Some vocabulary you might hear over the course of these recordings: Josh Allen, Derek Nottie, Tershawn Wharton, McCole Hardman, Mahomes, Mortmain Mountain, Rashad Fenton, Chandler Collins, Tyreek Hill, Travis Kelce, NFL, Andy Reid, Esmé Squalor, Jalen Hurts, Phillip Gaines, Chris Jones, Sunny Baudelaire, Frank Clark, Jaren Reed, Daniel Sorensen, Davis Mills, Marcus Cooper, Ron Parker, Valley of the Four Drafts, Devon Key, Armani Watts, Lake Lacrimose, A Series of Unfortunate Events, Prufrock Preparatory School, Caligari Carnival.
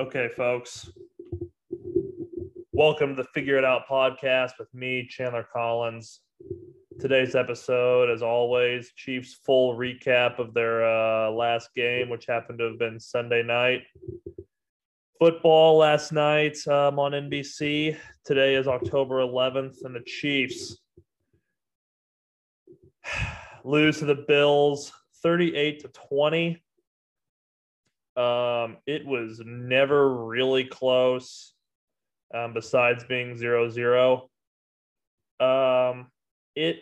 Okay, folks. Welcome to the Figure It Out podcast with me, Chandler Collins. Today's episode, as always, Chiefs full recap of their last game, which happened to have been Sunday night. Football last night on NBC. Today is October 11th, and the Chiefs lose to the Bills 38-20. It was never really close, besides being 0-0. It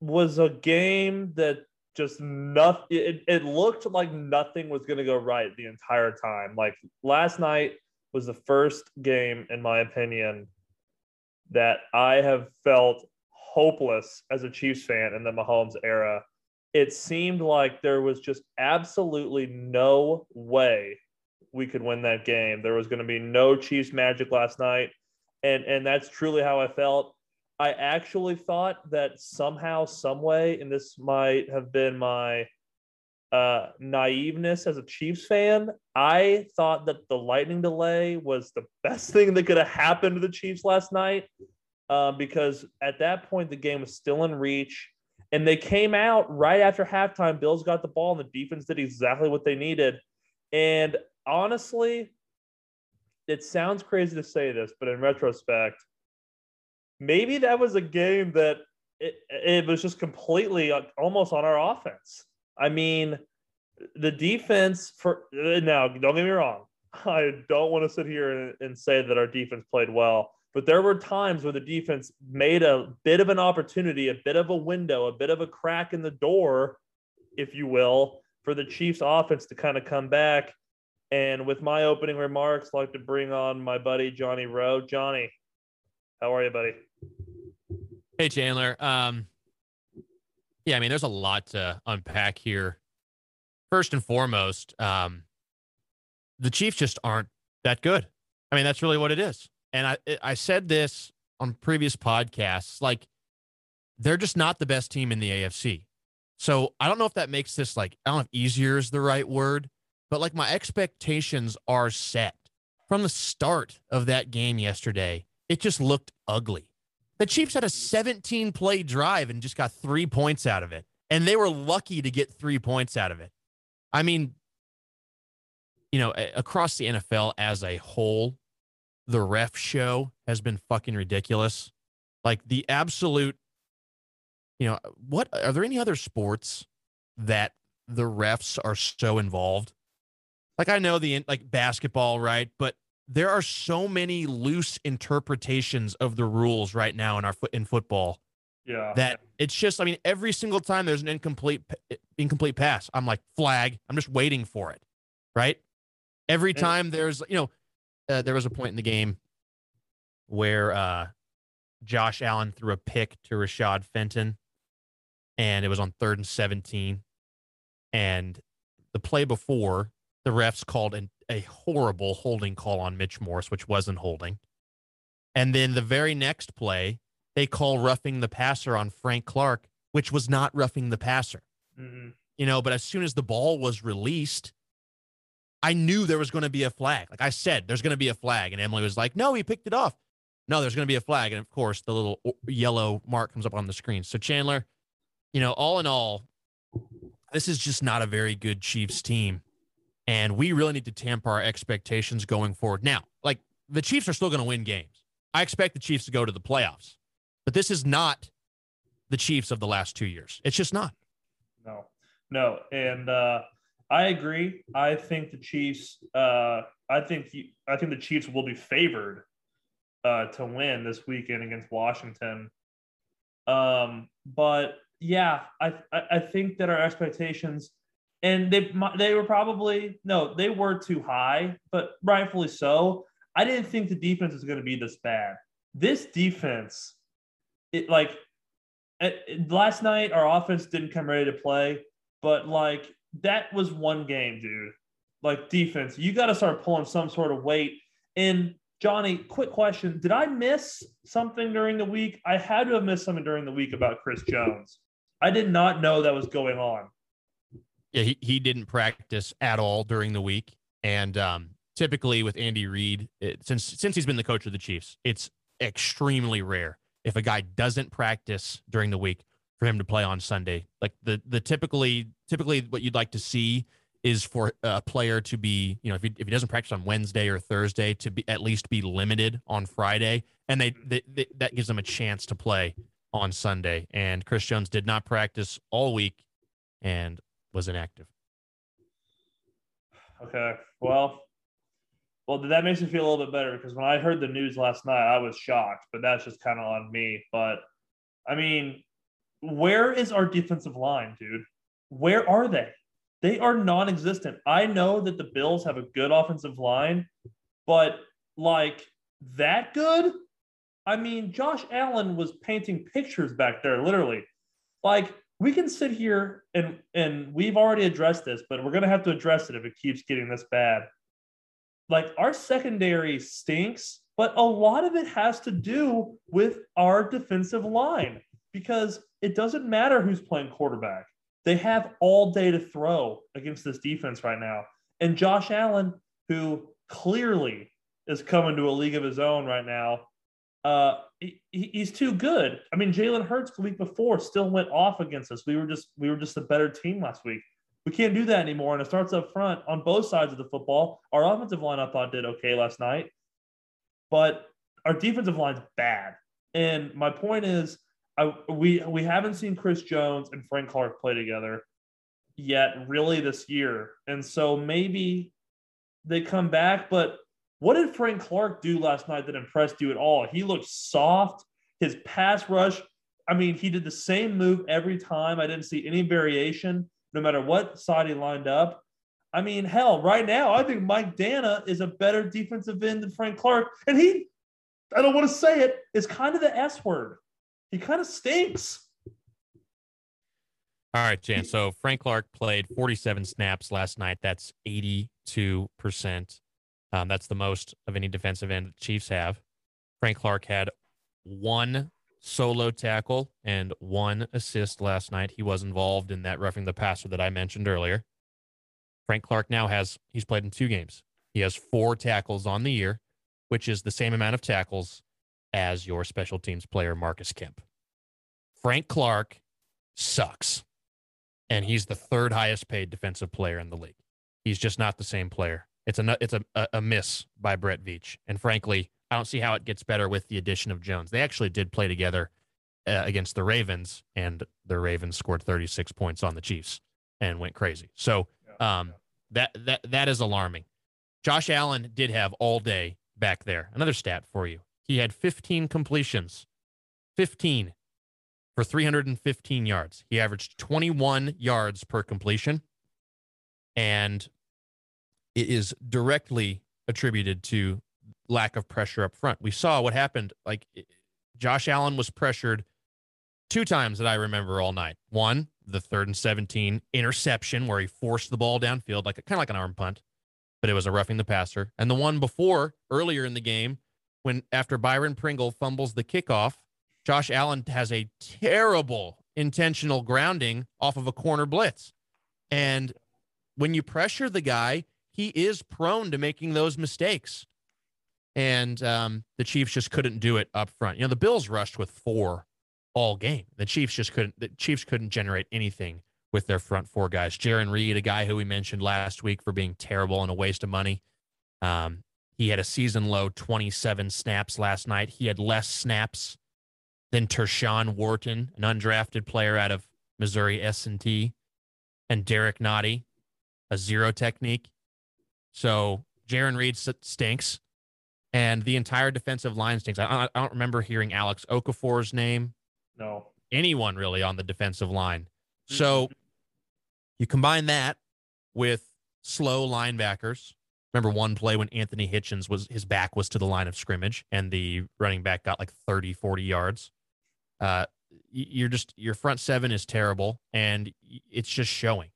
was a game that just nothing. It looked like nothing was going to go right the entire time. Like, last night was the first game, in my opinion, that I have felt hopeless as a Chiefs fan in the Mahomes era. It seemed like there was just absolutely no way we could win that game. There was going to be no Chiefs magic last night, and that's truly how I felt. I actually thought that somehow, some way, and this might have been my naiveness as a Chiefs fan, I thought that the lightning delay was the best thing that could have happened to the Chiefs last night, because at that point the game was still in reach. And they came out right after halftime. Bills got the ball, and the defense did exactly what they needed. And honestly, it sounds crazy to say this, but in retrospect, maybe that was a game that it was just completely almost on our offense. I mean, the defense for – now, don't get me wrong. I don't want to sit here and say that our defense played well. But there were times where the defense made a bit of an opportunity, a bit of a window, a bit of a crack in the door, if you will, for the Chiefs offense to kind of come back. And with my opening remarks, I'd like to bring on my buddy, Johnny Rowe. Johnny, how are you, buddy? Hey, Chandler. Yeah, I mean, there's a lot to unpack here. First and foremost, the Chiefs just aren't that good. I mean, that's really what it is. And I said this on previous podcasts, like, they're just not the best team in the AFC. So I don't know if that makes this, like, I don't know if easier is the right word, but, like, my expectations are set. From the start of that game yesterday, it just looked ugly. The Chiefs had a 17-play drive and just got 3 points out of it. And they were lucky to get 3 points out of it. I mean, you know, across the NFL as a whole, the ref show has been fucking ridiculous. Like, the absolute, you know, what are there any other sports that the refs are so involved? Like, I know the, like, basketball, right? But there are so many loose interpretations of the rules right now in our in football. Yeah. That it's just, I mean, every single time there's an incomplete pass, I'm like, flag, I'm just waiting for it. Right. Every time there's, you know, there was a point in the game where Josh Allen threw a pick to Rashad Fenton, and it was on 3rd and 17. And the play before, the refs called a horrible holding call on Mitch Morse, which wasn't holding. And then the very next play, they call roughing the passer on Frank Clark, which was not roughing the passer. Mm-hmm. You know, but as soon as the ball was released, I knew there was going to be a flag. Like I said, there's going to be a flag. And Emily was like, no, he picked it off. No, there's going to be a flag. And of course, the little yellow mark comes up on the screen. So Chandler, you know, all in all, this is just not a very good Chiefs team. And we really need to tamper our expectations going forward. Now, like, the Chiefs are still going to win games. I expect the Chiefs to go to the playoffs. But this is not the Chiefs of the last 2 years. It's just not. No. And, I agree. I think the Chiefs. I think the Chiefs will be favored to win this weekend against Washington. But yeah, I think that our expectations, and they were probably they were too high, but rightfully so. I didn't think the defense was going to be this bad. This defense, last night, our offense didn't come ready to play, but like. That was one game, dude. Like, defense, you got to start pulling some sort of weight. And, Johnny, quick question. Did I miss something during the week? I had to have missed something during the week about Chris Jones. I did not know that was going on. Yeah, he didn't practice at all during the week. And typically with Andy Reid, since he's been the coach of the Chiefs, it's extremely rare if a guy doesn't practice during the week for him to play on Sunday. Like typically what you'd like to see is for a player to be, you know, if he doesn't practice on Wednesday or Thursday, to be at least be limited on Friday, and they that gives them a chance to play on Sunday. And Chris Jones did not practice all week and was inactive. Okay, well, that makes me feel a little bit better, because when I heard the news last night, I was shocked, but that's just kind of on me. But I mean, where is our defensive line, dude? Where are they? They are non-existent. I know that the Bills have a good offensive line, but like that good? I mean, Josh Allen was painting pictures back there, literally. Like, we can sit here and we've already addressed this, but we're going to have to address it if it keeps getting this bad. Like, our secondary stinks, but a lot of it has to do with our defensive line, because it doesn't matter who's playing quarterback. They have all day to throw against this defense right now. And Josh Allen, who clearly is coming to a league of his own right now, he's too good. I mean, Jalen Hurts the week before still went off against us. We were just a better team last week. We can't do that anymore, and it starts up front on both sides of the football. Our offensive line, I thought, did okay last night, but our defensive line's bad. And my point is, we haven't seen Chris Jones and Frank Clark play together yet, really, this year. And so maybe they come back. But what did Frank Clark do last night that impressed you at all? He looked soft. His pass rush, I mean, he did the same move every time. I didn't see any variation, no matter what side he lined up. I mean, hell, right now, I think Mike Danna is a better defensive end than Frank Clark. And he, I don't want to say it, is kind of the S word. He kind of stinks. All right, Jan. So Frank Clark played 47 snaps last night. That's 82%. That's the most of any defensive end the Chiefs have. Frank Clark had one solo tackle and one assist last night. He was involved in that roughing the passer that I mentioned earlier. Frank Clark now he's played in two games. He has four tackles on the year, which is the same amount of tackles as your special teams player, Marcus Kemp. Frank Clark sucks, and he's the third highest paid defensive player in the league. He's just not the same player. It's a miss by Brett Veach, and frankly, I don't see how it gets better with the addition of Jones. They actually did play together against the Ravens, and the Ravens scored 36 points on the Chiefs and went crazy. So that is alarming. Josh Allen did have all day back there. Another stat for you. He had 15 completions, 15 for 315 yards. He averaged 21 yards per completion, and it is directly attributed to lack of pressure up front. We saw what happened. Like, Josh Allen was pressured two times that I remember all night. One, the 3rd and 17 interception where he forced the ball downfield, kind of like an arm punt, but it was a roughing the passer. And the one before, earlier in the game, when after Byron Pringle fumbles the kickoff, Josh Allen has a terrible intentional grounding off of a corner blitz. And when you pressure the guy, he is prone to making those mistakes. And the Chiefs just couldn't do it up front. You know, the Bills rushed with four all game. The Chiefs couldn't generate anything with their front four guys. Jaren Reed, a guy who we mentioned last week for being terrible and a waste of money. He had a season-low 27 snaps last night. He had less snaps than Tershawn Wharton, an undrafted player out of Missouri S&T, and Derek Nottie, a zero technique. So Jaren Reed stinks, and the entire defensive line stinks. I don't remember hearing Alex Okafor's name. No. Anyone, really, on the defensive line. So you combine that with slow linebackers. Remember one play when Anthony Hitchens his back was to the line of scrimmage and the running back got like 30, 40 yards. Your front seven is terrible, and it's just showing.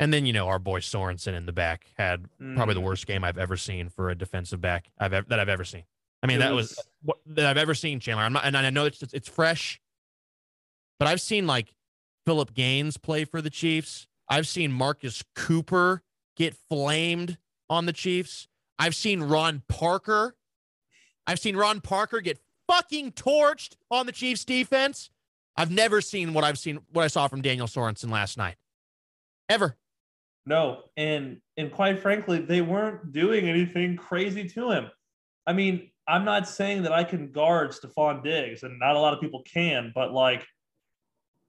And then, you know, our boy Sorensen in the back had probably the worst game I've ever seen for a defensive back that I've ever seen. I mean, that I've ever seen, Chandler. I know it's fresh, but I've seen like Phillip Gaines play for the Chiefs. I've seen Marcus Cooper get flamed on the Chiefs. I've seen Ron Parker. I've seen Ron Parker get fucking torched on the Chiefs defense. I've never seen what I saw from Daniel Sorensen last night. Ever. No. And quite frankly, they weren't doing anything crazy to him. I mean, I'm not saying that I can guard Stefon Diggs, and not a lot of people can, but like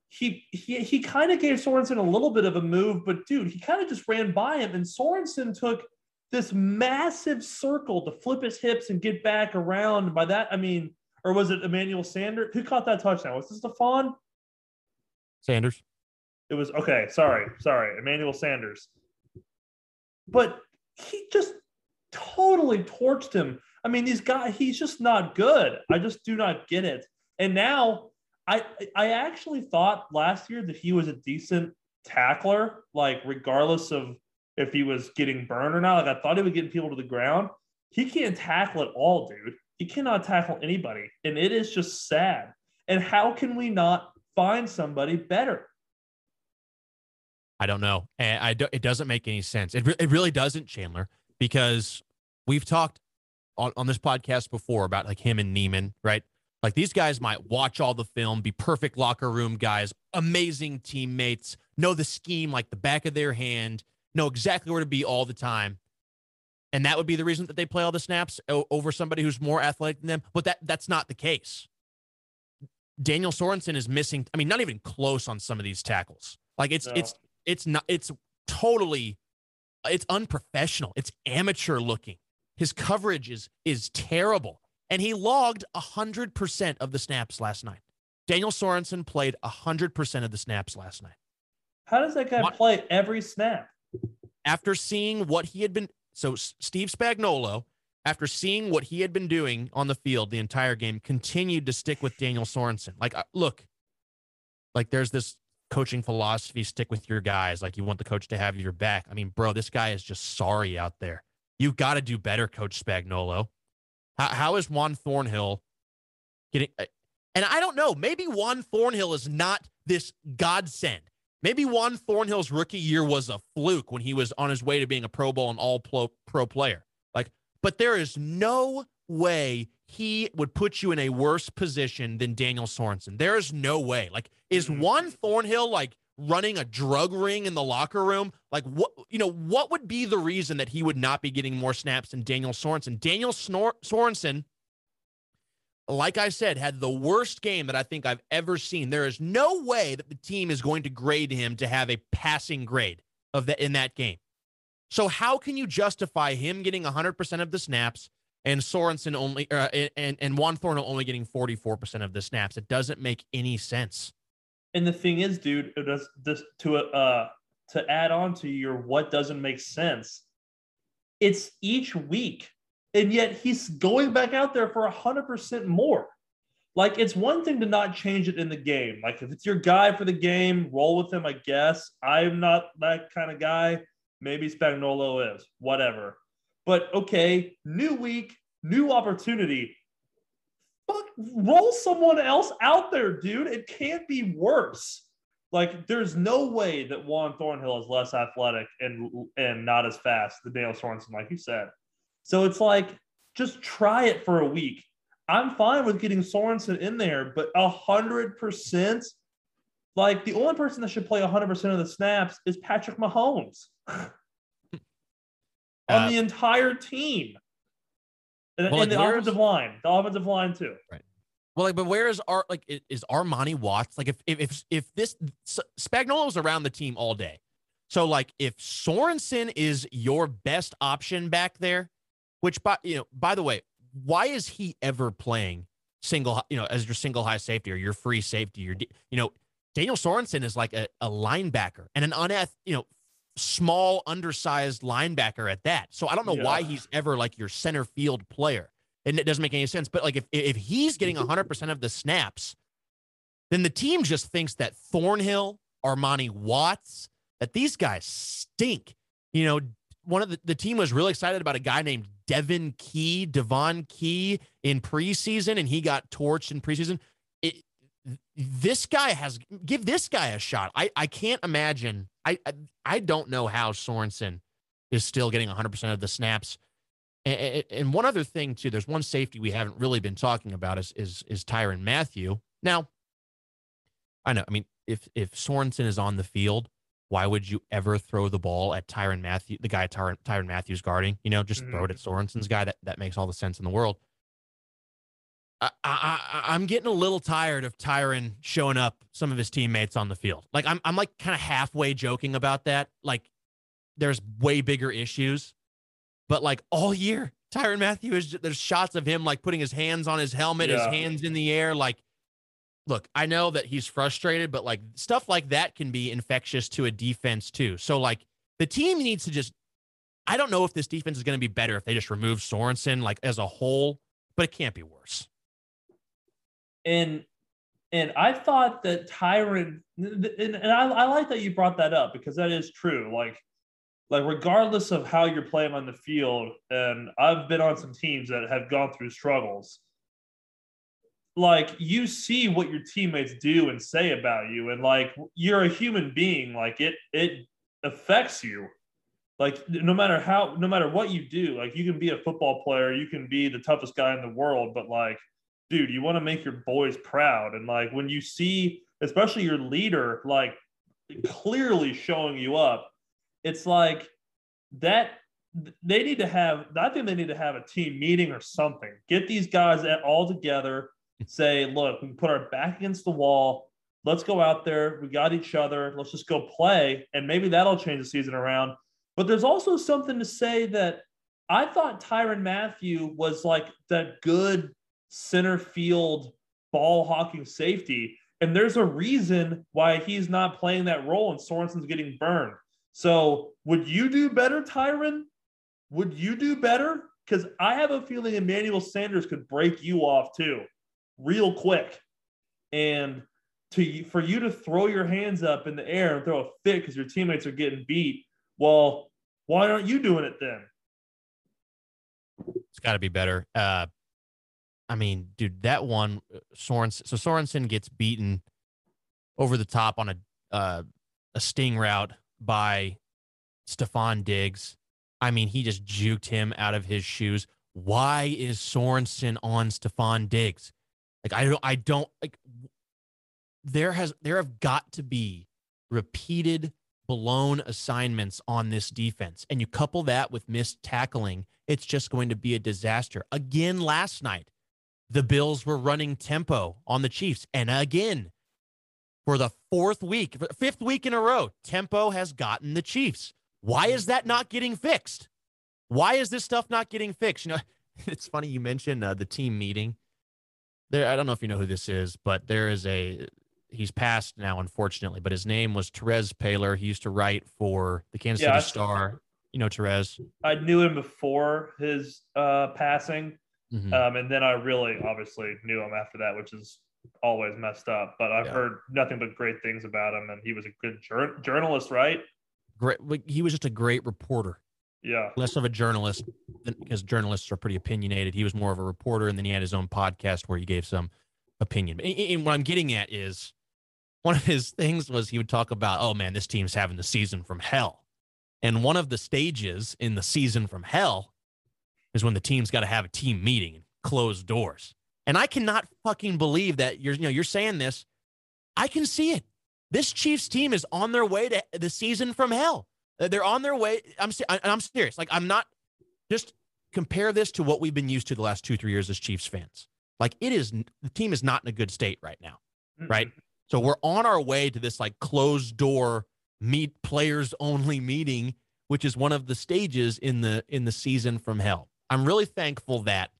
he kind of gave Sorensen a little bit of a move, but dude, he kind of just ran by him, and Sorensen took this massive circle to flip his hips and get back around. By that, I mean, or was it Emmanuel Sanders? Who caught that touchdown? Was it Stefon? Sanders. It was, okay, sorry, Emmanuel Sanders. But he just totally torched him. I mean, these guys, he's just not good. I just do not get it. And now I actually thought last year that he was a decent tackler, like regardless of if he was getting burned or not. Like I thought he was getting people to the ground. He can't tackle at all, dude. He cannot tackle anybody. And it is just sad. And how can we not find somebody better? I don't know. It doesn't make any sense. It really doesn't, Chandler, because we've talked on this podcast before about like him and Neiman, right? Like these guys might watch all the film, be perfect locker room guys, amazing teammates, know the scheme like the back of their hand, know exactly where to be all the time. And that would be the reason that they play all the snaps over somebody who's more athletic than them. But that's not the case. Daniel Sorensen is missing. I mean, not even close on some of these tackles. Like it's unprofessional. It's amateur looking. His coverage is terrible. And he logged 100% of the snaps last night. Daniel Sorensen played 100% of the snaps last night. How does that guy play every snap? After seeing what he had been... So Steve Spagnuolo, after seeing what he had been doing on the field the entire game, continued to stick with Daniel Sorensen. Like, look, like there's this coaching philosophy, stick with your guys. Like you want the coach to have your back. I mean, bro, this guy is just sorry out there. You've got to do better, Coach Spagnuolo. How is Juan Thornhill getting... And I don't know. Maybe Juan Thornhill is not this godsend. Maybe Juan Thornhill's rookie year was a fluke when he was on his way to being a Pro Bowl and all-pro player. Like, but there is no way he would put you in a worse position than Daniel Sorensen. There is no way. Like, is Juan Thornhill, like, running a drug ring in the locker room? Like, what would be the reason that he would not be getting more snaps than Daniel Sorensen? Daniel Sorensen, like I said, had the worst game that I think I've ever seen. There is no way that the team is going to grade him to have a passing grade of that in that game. So how can you justify him getting 100% of the snaps and Sorensen only and Juan Thornhill only getting 44% of the snaps? It doesn't make any sense. And the thing is, dude, it does this to add on to your what doesn't make sense. It's each week. And yet he's going back out there for 100% more. Like, it's one thing to not change it in the game. Like, if it's your guy for the game, roll with him, I guess. I'm not that kind of guy. Maybe Spagnuolo is. Whatever. But, okay, new week, new opportunity. Fuck, roll someone else out there, dude. It can't be worse. Like, there's no way that Juan Thornhill is less athletic and not as fast than Daniel Sorensen, like you said. So it's like, just try it for a week. I'm fine with getting Sorensen in there, but 100%, like the only person that should play 100% of the snaps is Patrick Mahomes on the entire team. And, well, and like, the offensive line too. Right. Well, like, but where is is Armani Watts? Like if this Spagnuolo's around the team all day. So like if Sorensen is your best option back there, which, by the way, why is he ever playing single, as your single high safety or your free safety? Daniel Sorensen is like a linebacker and an small, undersized linebacker at that. So I don't know why he's ever like your center field player. And it doesn't make any sense. But like if he's getting 100% of the snaps, then the team just thinks that Thornhill, Armani Watts, that these guys stink. One of the team was really excited about a guy named Devon Key in preseason, and he got torched in preseason. Give this guy a shot. I can't imagine. I don't know how Sorensen is still getting 100% of the snaps. And one other thing, too, there's one safety we haven't really been talking about is Tyrann Mathieu. Now, I know, I mean, if Sorensen is on the field, why would you ever throw the ball at Tyrann Mathieu, the guy Tyrann Mathieu's guarding? You know, just throw it at Sorensen's guy. That makes all the sense in the world. I'm getting a little tired of Tyrann showing up some of his teammates on the field. Like I'm like kind of halfway joking about that. Like there's way bigger issues, but like all year Tyrann Mathieu is just, there's shots of him like putting his hands on his helmet, his hands in the air. Like, look, I know that he's frustrated, but like stuff like that can be infectious to a defense too. So like the team needs to just, I don't know if this defense is going to be better if they just remove Sorensen like as a whole, but it can't be worse. And I thought that Tyrann, and I like that you brought that up because that is true. Like regardless of how you're playing on the field, and I've been on some teams that have gone through struggles, like you see what your teammates do and say about you. And like, you're a human being, like it affects you. Like no matter what you do, like you can be a football player, you can be the toughest guy in the world, but like, dude, you want to make your boys proud. And like when you see, especially your leader, like clearly showing you up, it's like that they need to have, I think they need to have a team meeting or something. Get these guys all together, say, look, we put our back against the wall. Let's go out there. We got each other. Let's just go play. And maybe that'll change the season around. But there's also something to say that I thought Tyrann Mathieu was like that good center field ball hawking safety, and there's a reason why he's not playing that role and Sorensen's getting burned. So would you do better, Tyrann? Would you do better? Because I have a feeling Emmanuel Sanders could break you off too real quick, and for you to throw your hands up in the air and throw a fit because your teammates are getting beat, well, why aren't you doing it then? It's got to be better. I mean, dude, that one, Sorensen gets beaten over the top on a sting route by Stefon Diggs. I mean, he just juked him out of his shoes. Why is Sorensen on Stefon Diggs? Like, I don't like. There have got to be repeated blown assignments on this defense, and you couple that with missed tackling, it's just going to be a disaster. Again, last night, the Bills were running tempo on the Chiefs. And again, for the fifth week in a row, tempo has gotten the Chiefs. Why is that not getting fixed? Why is this stuff not getting fixed? You know, it's funny you mentioned the team meeting. There, I don't know if you know who this is, but there is he's passed now, unfortunately, but his name was Therese Paylor. He used to write for the Kansas City Star. You know, Therese. I knew him before his passing. Mm-hmm. And then I really obviously knew him after that, which is always messed up. But I've heard nothing but great things about him. And he was a good journalist, right? Great. He was just a great reporter. Yeah. Less of a journalist because journalists are pretty opinionated. He was more of a reporter. And then he had his own podcast where he gave some opinion. And what I'm getting at is one of his things was he would talk about, oh, man, this team's having the season from hell. And one of the stages in the season from hell is when the team's got to have a team meeting and closed doors. And I cannot fucking believe that you're saying this. I can see it. This Chiefs team is on their way to the season from hell. They're on their way. I'm serious. Like, I'm not, just compare this to what we've been used to the last 2-3 years as Chiefs fans. Like, the team is not in a good state right now. Mm-hmm. Right. So we're on our way to this like closed door meet players only meeting, which is one of the stages in the season from hell. I'm really thankful that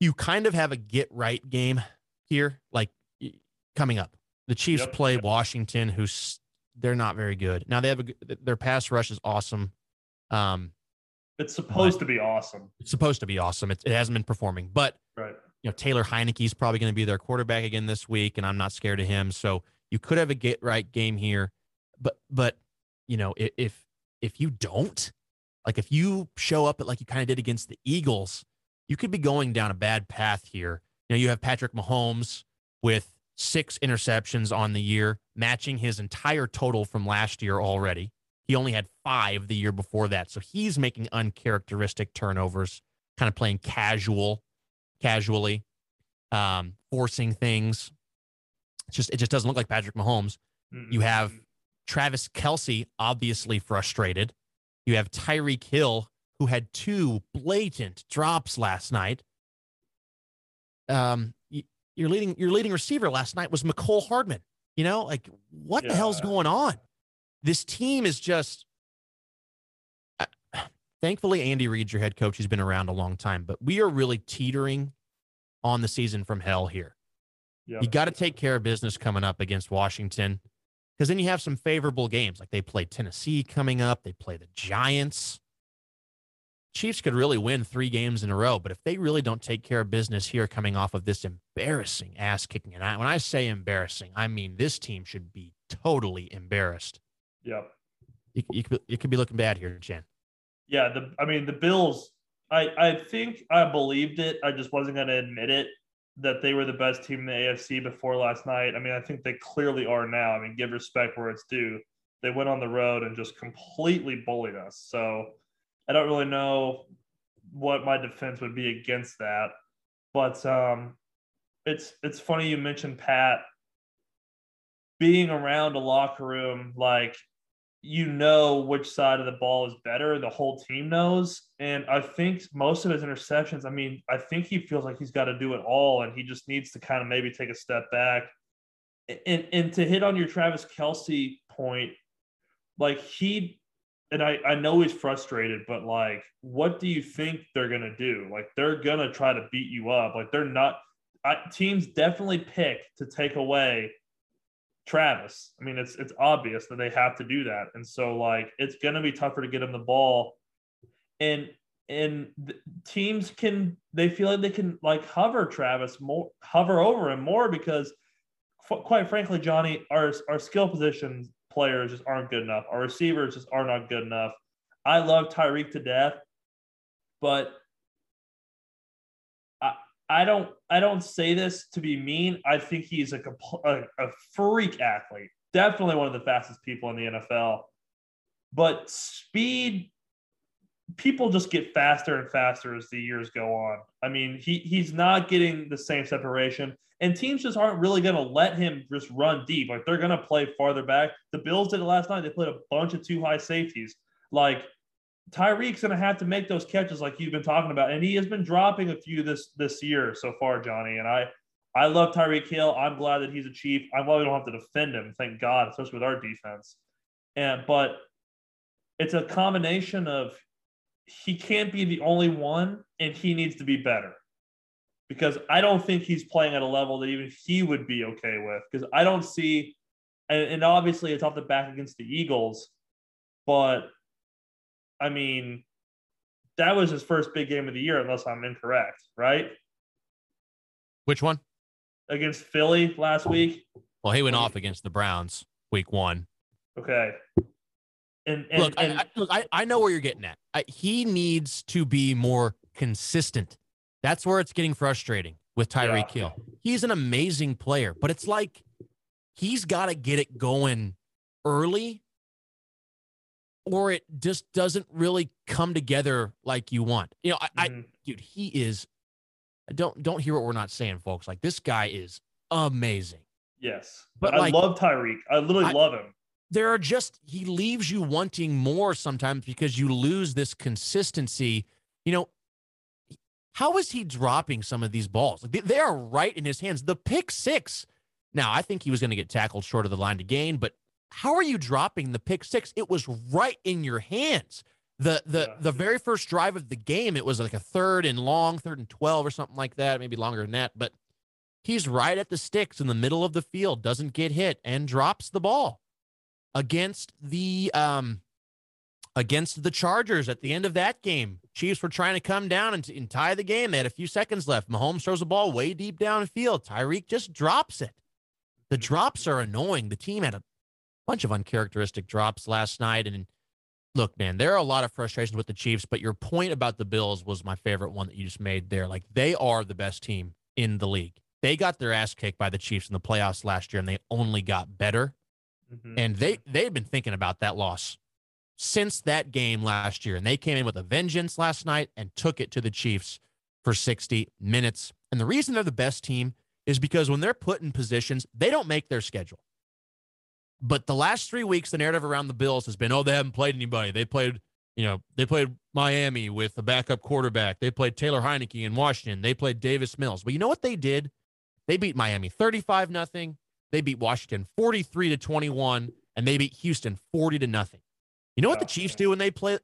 you kind of have a get right game here, like coming up. The Chiefs play Washington, who's they're not very good. Now they have their pass rush is awesome. It's supposed to be awesome. It's supposed to be awesome. It hasn't been performing, but you know, Taylor Heinicke is probably going to be their quarterback again this week, and I'm not scared of him. So you could have a get right game here, but you know, if you don't. Like, if you show up at like you kind of did against the Eagles, you could be going down a bad path here. You know, you have Patrick Mahomes with 6 interceptions on the year, matching his entire total from last year already. He only had 5 the year before that. So he's making uncharacteristic turnovers, kind of playing casually, forcing things. It just doesn't look like Patrick Mahomes. Mm-hmm. You have Travis Kelce, obviously frustrated. You have Tyreek Hill, who had 2 blatant drops last night. Your leading receiver last night was McCole Hardman. You know, like, what the hell's going on? This team is just, thankfully, Andy Reid, your head coach, who's been around a long time, but we are really teetering on the season from hell here. Yep. You got to take care of business coming up against Washington, because then you have some favorable games. Like, they play Tennessee coming up. They play the Giants. Chiefs could really win 3 games in a row, but if they really don't take care of business here coming off of this embarrassing ass kicking, and when I say embarrassing, I mean this team should be totally embarrassed. Yep. You could be looking bad here, Jen. Yeah, the Bills, I think I believed it. I just wasn't going to admit it, that they were the best team in the AFC before last night. I mean, I think they clearly are now. I mean, give respect where it's due. They went on the road and just completely bullied us. So I don't really know what my defense would be against that. But it's funny you mentioned Pat being around a locker room, like, you know which side of the ball is better. The whole team knows. And I think most of his interceptions, I mean, I think he feels like he's got to do it all, and he just needs to kind of maybe take a step back. And to hit on your Travis Kelce point, like, I know he's frustrated, but, like, what do you think they're going to do? Like, they're going to try to beat you up. Like, teams definitely pick to take away Travis. I mean, it's obvious that they have to do that. And so, like, it's going to be tougher to get him the ball. And teams they feel like they can, like, hover over him more because, quite frankly, Johnny, our skill positions players just aren't good enough. Our receivers just are not good enough. I love Tyreek to death, but I don't say this to be mean. I think he's a freak athlete. Definitely one of the fastest people in the NFL. But speed, people just get faster and faster as the years go on. I mean, he's not getting the same separation. And teams just aren't really going to let him just run deep. Like, they're going to play farther back. The Bills did it last night. They played a bunch of two high safeties. Like, Tyreek's going to have to make those catches like you've been talking about. And he has been dropping a few this year so far, Johnny. And I love Tyreek Hill. I'm glad that he's a Chief. I'm glad we don't have to defend him, thank God, especially with our defense. But it's a combination of he can't be the only one, and he needs to be better. Because I don't think he's playing at a level that even he would be okay with. Because I don't see – and obviously it's off the back against the Eagles. But, I mean, that was his first big game of the year, unless I'm incorrect, right? Which one? Against Philly last week. Well, he went off against the Browns week 1. Okay. And look, I know where you're getting at. He needs to be more consistent. That's where it's getting frustrating with Tyreek Hill. He's an amazing player, but it's like he's got to get it going early or it just doesn't really come together like you want. You know, dude, he is – don't hear what we're not saying, folks. Like, this guy is amazing. Yes, but I love Tyreek. I literally love him. There are just – he leaves you wanting more sometimes because you lose this consistency. You know, how is he dropping some of these balls? Like, they are right in his hands. The pick 6. Now, I think he was going to get tackled short of the line to gain, but how are you dropping the pick 6? It was right in your hands. The very first drive of the game, it was like a 3rd and 12 or something like that, maybe longer than that. But he's right at the sticks in the middle of the field, doesn't get hit, and drops the ball against the Chargers at the end of that game. Chiefs were trying to come down and tie the game. They had a few seconds left. Mahomes throws the ball way deep downfield. Tyreek just drops it. The drops are annoying. The team had a bunch of uncharacteristic drops last night. And look, man, there are a lot of frustrations with the Chiefs, but your point about the Bills was my favorite one that you just made there. Like, they are the best team in the league. They got their ass kicked by the Chiefs in the playoffs last year, and they only got better. Mm-hmm. And they've been thinking about that loss since that game last year. And they came in with a vengeance last night and took it to the Chiefs for 60 minutes. And the reason they're the best team is because when they're put in positions, they don't make their schedule. But the last 3 weeks, the narrative around the Bills has been, oh, they haven't played anybody. They played Miami with a backup quarterback. They played Taylor Heinicke in Washington. They played Davis Mills. But you know what they did? They beat Miami 35-0. They beat Washington 43-21, and they beat Houston 40-0. You know what the Chiefs do when they play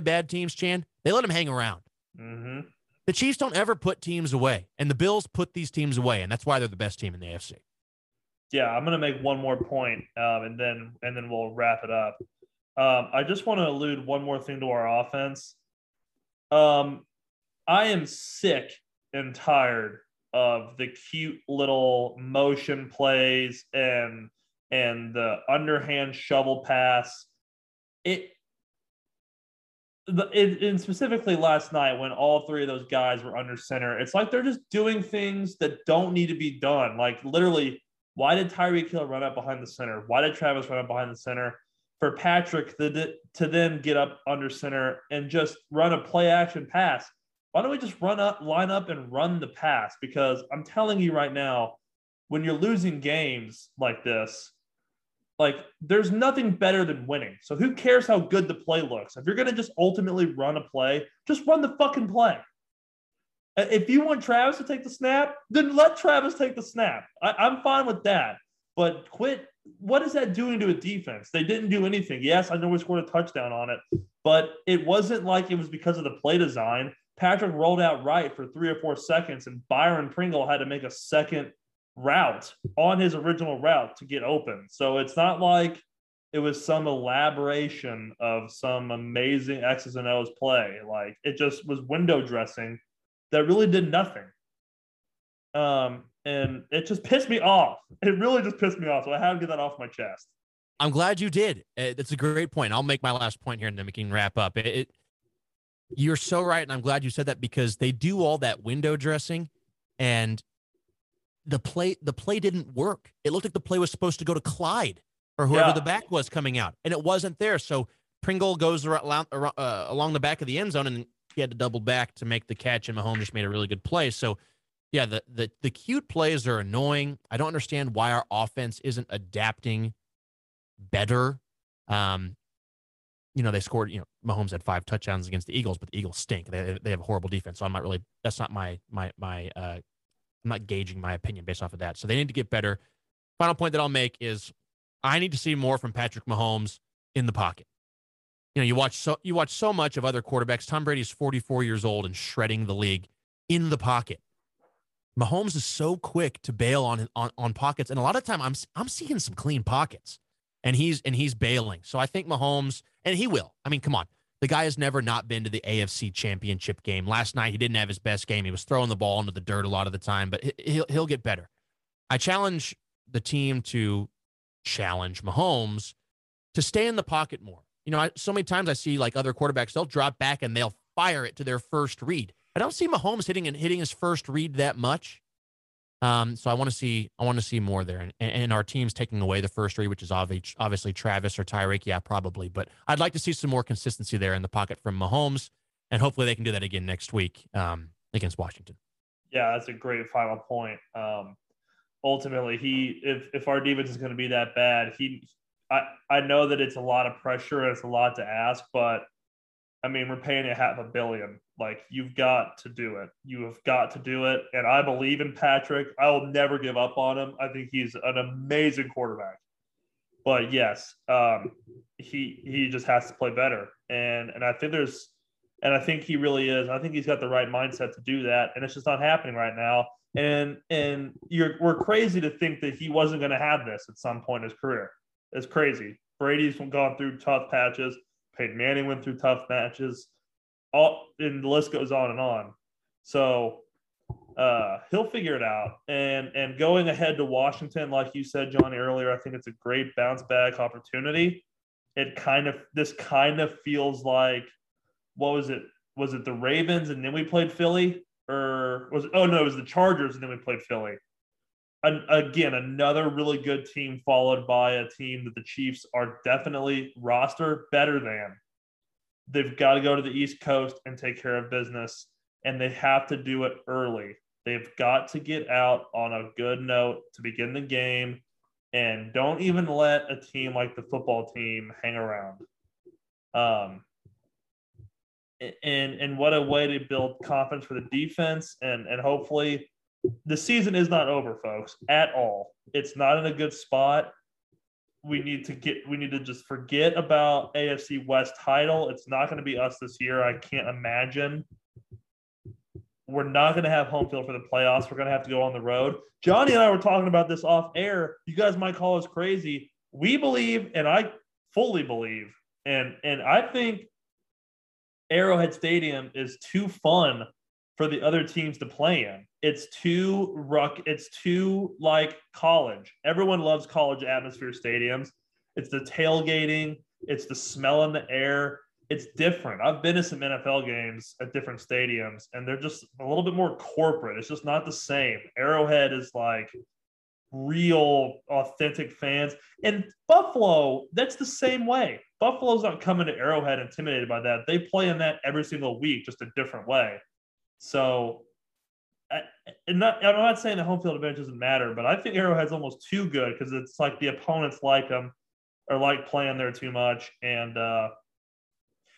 bad teams, Chan? They let them hang around. Mm-hmm. The Chiefs don't ever put teams away, and the Bills put these teams away, and that's why they're the best team in the AFC. Yeah, I'm going to make one more point, and then we'll wrap it up. I just want to allude one more thing to our offense. I am sick and tired of the cute little motion plays and the underhand shovel pass. And specifically last night when all three of those guys were under center, it's like they're just doing things that don't need to be done. Like literally, why did Tyreek Hill run up behind the center? Why did Travis run up behind the center? For Patrick to then get up under center and just run a play action pass. Why don't we just line up and run the pass? Because I'm telling you right now, when you're losing games like this, like there's nothing better than winning. So who cares how good the play looks? If you're going to just ultimately run a play, just run the fucking play. If you want Travis to take the snap, then let Travis take the snap. I'm fine with that, but quit. What is that doing to a defense? They didn't do anything. Yes, I know we scored a touchdown on it, but it wasn't like it was because of the play design. Patrick rolled out right for 3 or 4 seconds, and Byron Pringle had to make a second route on his original route to get open. So it's not like it was some elaboration of some amazing X's and O's play. Like it just was window dressing that really did nothing. And it just pissed me off. It really just pissed me off. So I had to get that off my chest. I'm glad you did. That's a great point. I'll make my last point here and then we can wrap up. You're so right. And I'm glad you said that because they do all that window dressing and the play didn't work. It looked like the play was supposed to go to Clyde or whoever the back was coming out and it wasn't there. So Pringle goes along the back of the end zone and he had to double back to make the catch and Mahomes just made a really good play. So yeah, the cute plays are annoying. I don't understand why our offense isn't adapting better. They scored, Mahomes had 5 touchdowns against the Eagles, but the Eagles stink. They have a horrible defense. So I'm not really, that's not my I'm not gauging my opinion based off of that. So they need to get better. Final point that I'll make is I need to see more from Patrick Mahomes in the pocket. You watch so much of other quarterbacks. Tom Brady's 44 years old and shredding the league in the pocket. Mahomes is so quick to bail on pockets, and a lot of time I'm seeing some clean pockets, and he's bailing. So I think Mahomes, and he will. I mean, come on, the guy has never not been to the AFC Championship game. Last night he didn't have his best game. He was throwing the ball into the dirt a lot of the time, but he'll get better. I challenge the team to challenge Mahomes to stay in the pocket more. So many times I see like other quarterbacks, they'll drop back and they'll fire it to their first read. I don't see Mahomes hitting his first read that much. So I want to see more there. And our team's taking away the first read, which is obviously Travis or Tyreek. Yeah, probably. But I'd like to see some more consistency there in the pocket from Mahomes. And hopefully they can do that again next week against Washington. Yeah, that's a great final point. Ultimately, if our defense is going to be that bad, I know that it's a lot of pressure and it's a lot to ask, but I mean, we're paying $500 million. Like, you've got to do it. You have got to do it. And I believe in Patrick. I will never give up on him. I think he's an amazing quarterback. But, yes, he just has to play better. And I think he really is. I think he's got the right mindset to do that. And it's just not happening right now. And we're crazy to think that he wasn't going to have this at some point in his career. It's crazy. Brady's gone through tough patches. Peyton Manning went through tough matches. And the list goes on and on. So he'll figure it out. And going ahead to Washington, like you said, Johnny, earlier, I think it's a great bounce back opportunity. This kind of feels like, what was it? Was it the Ravens and then we played Philly? Or was it the Chargers and then we played Philly? Again, another really good team followed by a team that the Chiefs are definitely roster better than. They've got to go to the East Coast and take care of business, and they have to do it early. They've got to get out on a good note to begin the game, and don't even let a team like the football team hang around. And what a way to build confidence for the defense, and hopefully – the season is not over, folks, at all. It's not in a good spot. We need to just forget about AFC West title. It's not going to be us this year. I can't imagine. We're not going to have home field for the playoffs. We're going to have to go on the road. Johnny and I were talking about this off air. You guys might call us crazy. We believe, and I fully believe, and I think Arrowhead Stadium is too fun for the other teams to play in. It's too like college. Everyone loves college atmosphere stadiums. It's the tailgating. It's the smell in the air. It's different. I've been to some NFL games at different stadiums, and they're just a little bit more corporate. It's just not the same. Arrowhead is like real, authentic fans. And Buffalo, that's the same way. Buffalo's not coming to Arrowhead intimidated by that. They play in that every single week, just a different way. So I'm not saying the home field advantage doesn't matter, but I think Arrowhead's almost too good because it's like the opponents like them or like playing there too much. And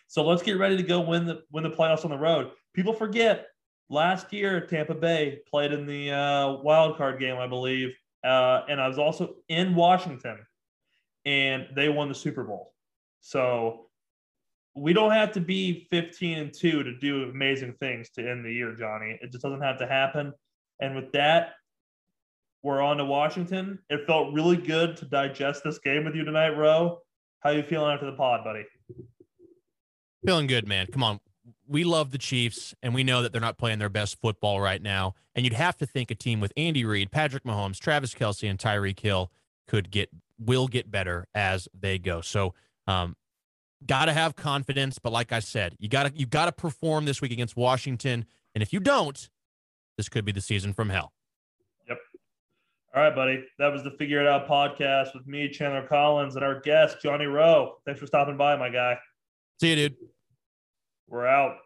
so let's get ready to go win the playoffs on the road. People forget last year Tampa Bay played in the wild card game, I believe, and I was also in Washington, and they won the Super Bowl. So we don't have to be 15-2 to do amazing things to end the year, Johnny. It just doesn't have to happen. And with that, we're on to Washington. It felt really good to digest this game with you tonight, Rowe. How you feeling after the pod, buddy? Feeling good, man. Come on. We love the Chiefs, and we know that they're not playing their best football right now. And you'd have to think a team with Andy Reid, Patrick Mahomes, Travis Kelce, and Tyreek Hill will get better as they go. So, got to have confidence, but like I said, you got to perform this week against Washington, and if you don't, this could be the season from hell. Yep. All right, buddy. That was the Figure It Out podcast with me, Chandler Collins, and our guest, Johnny Rowe. Thanks for stopping by, my guy. See you, dude. We're out.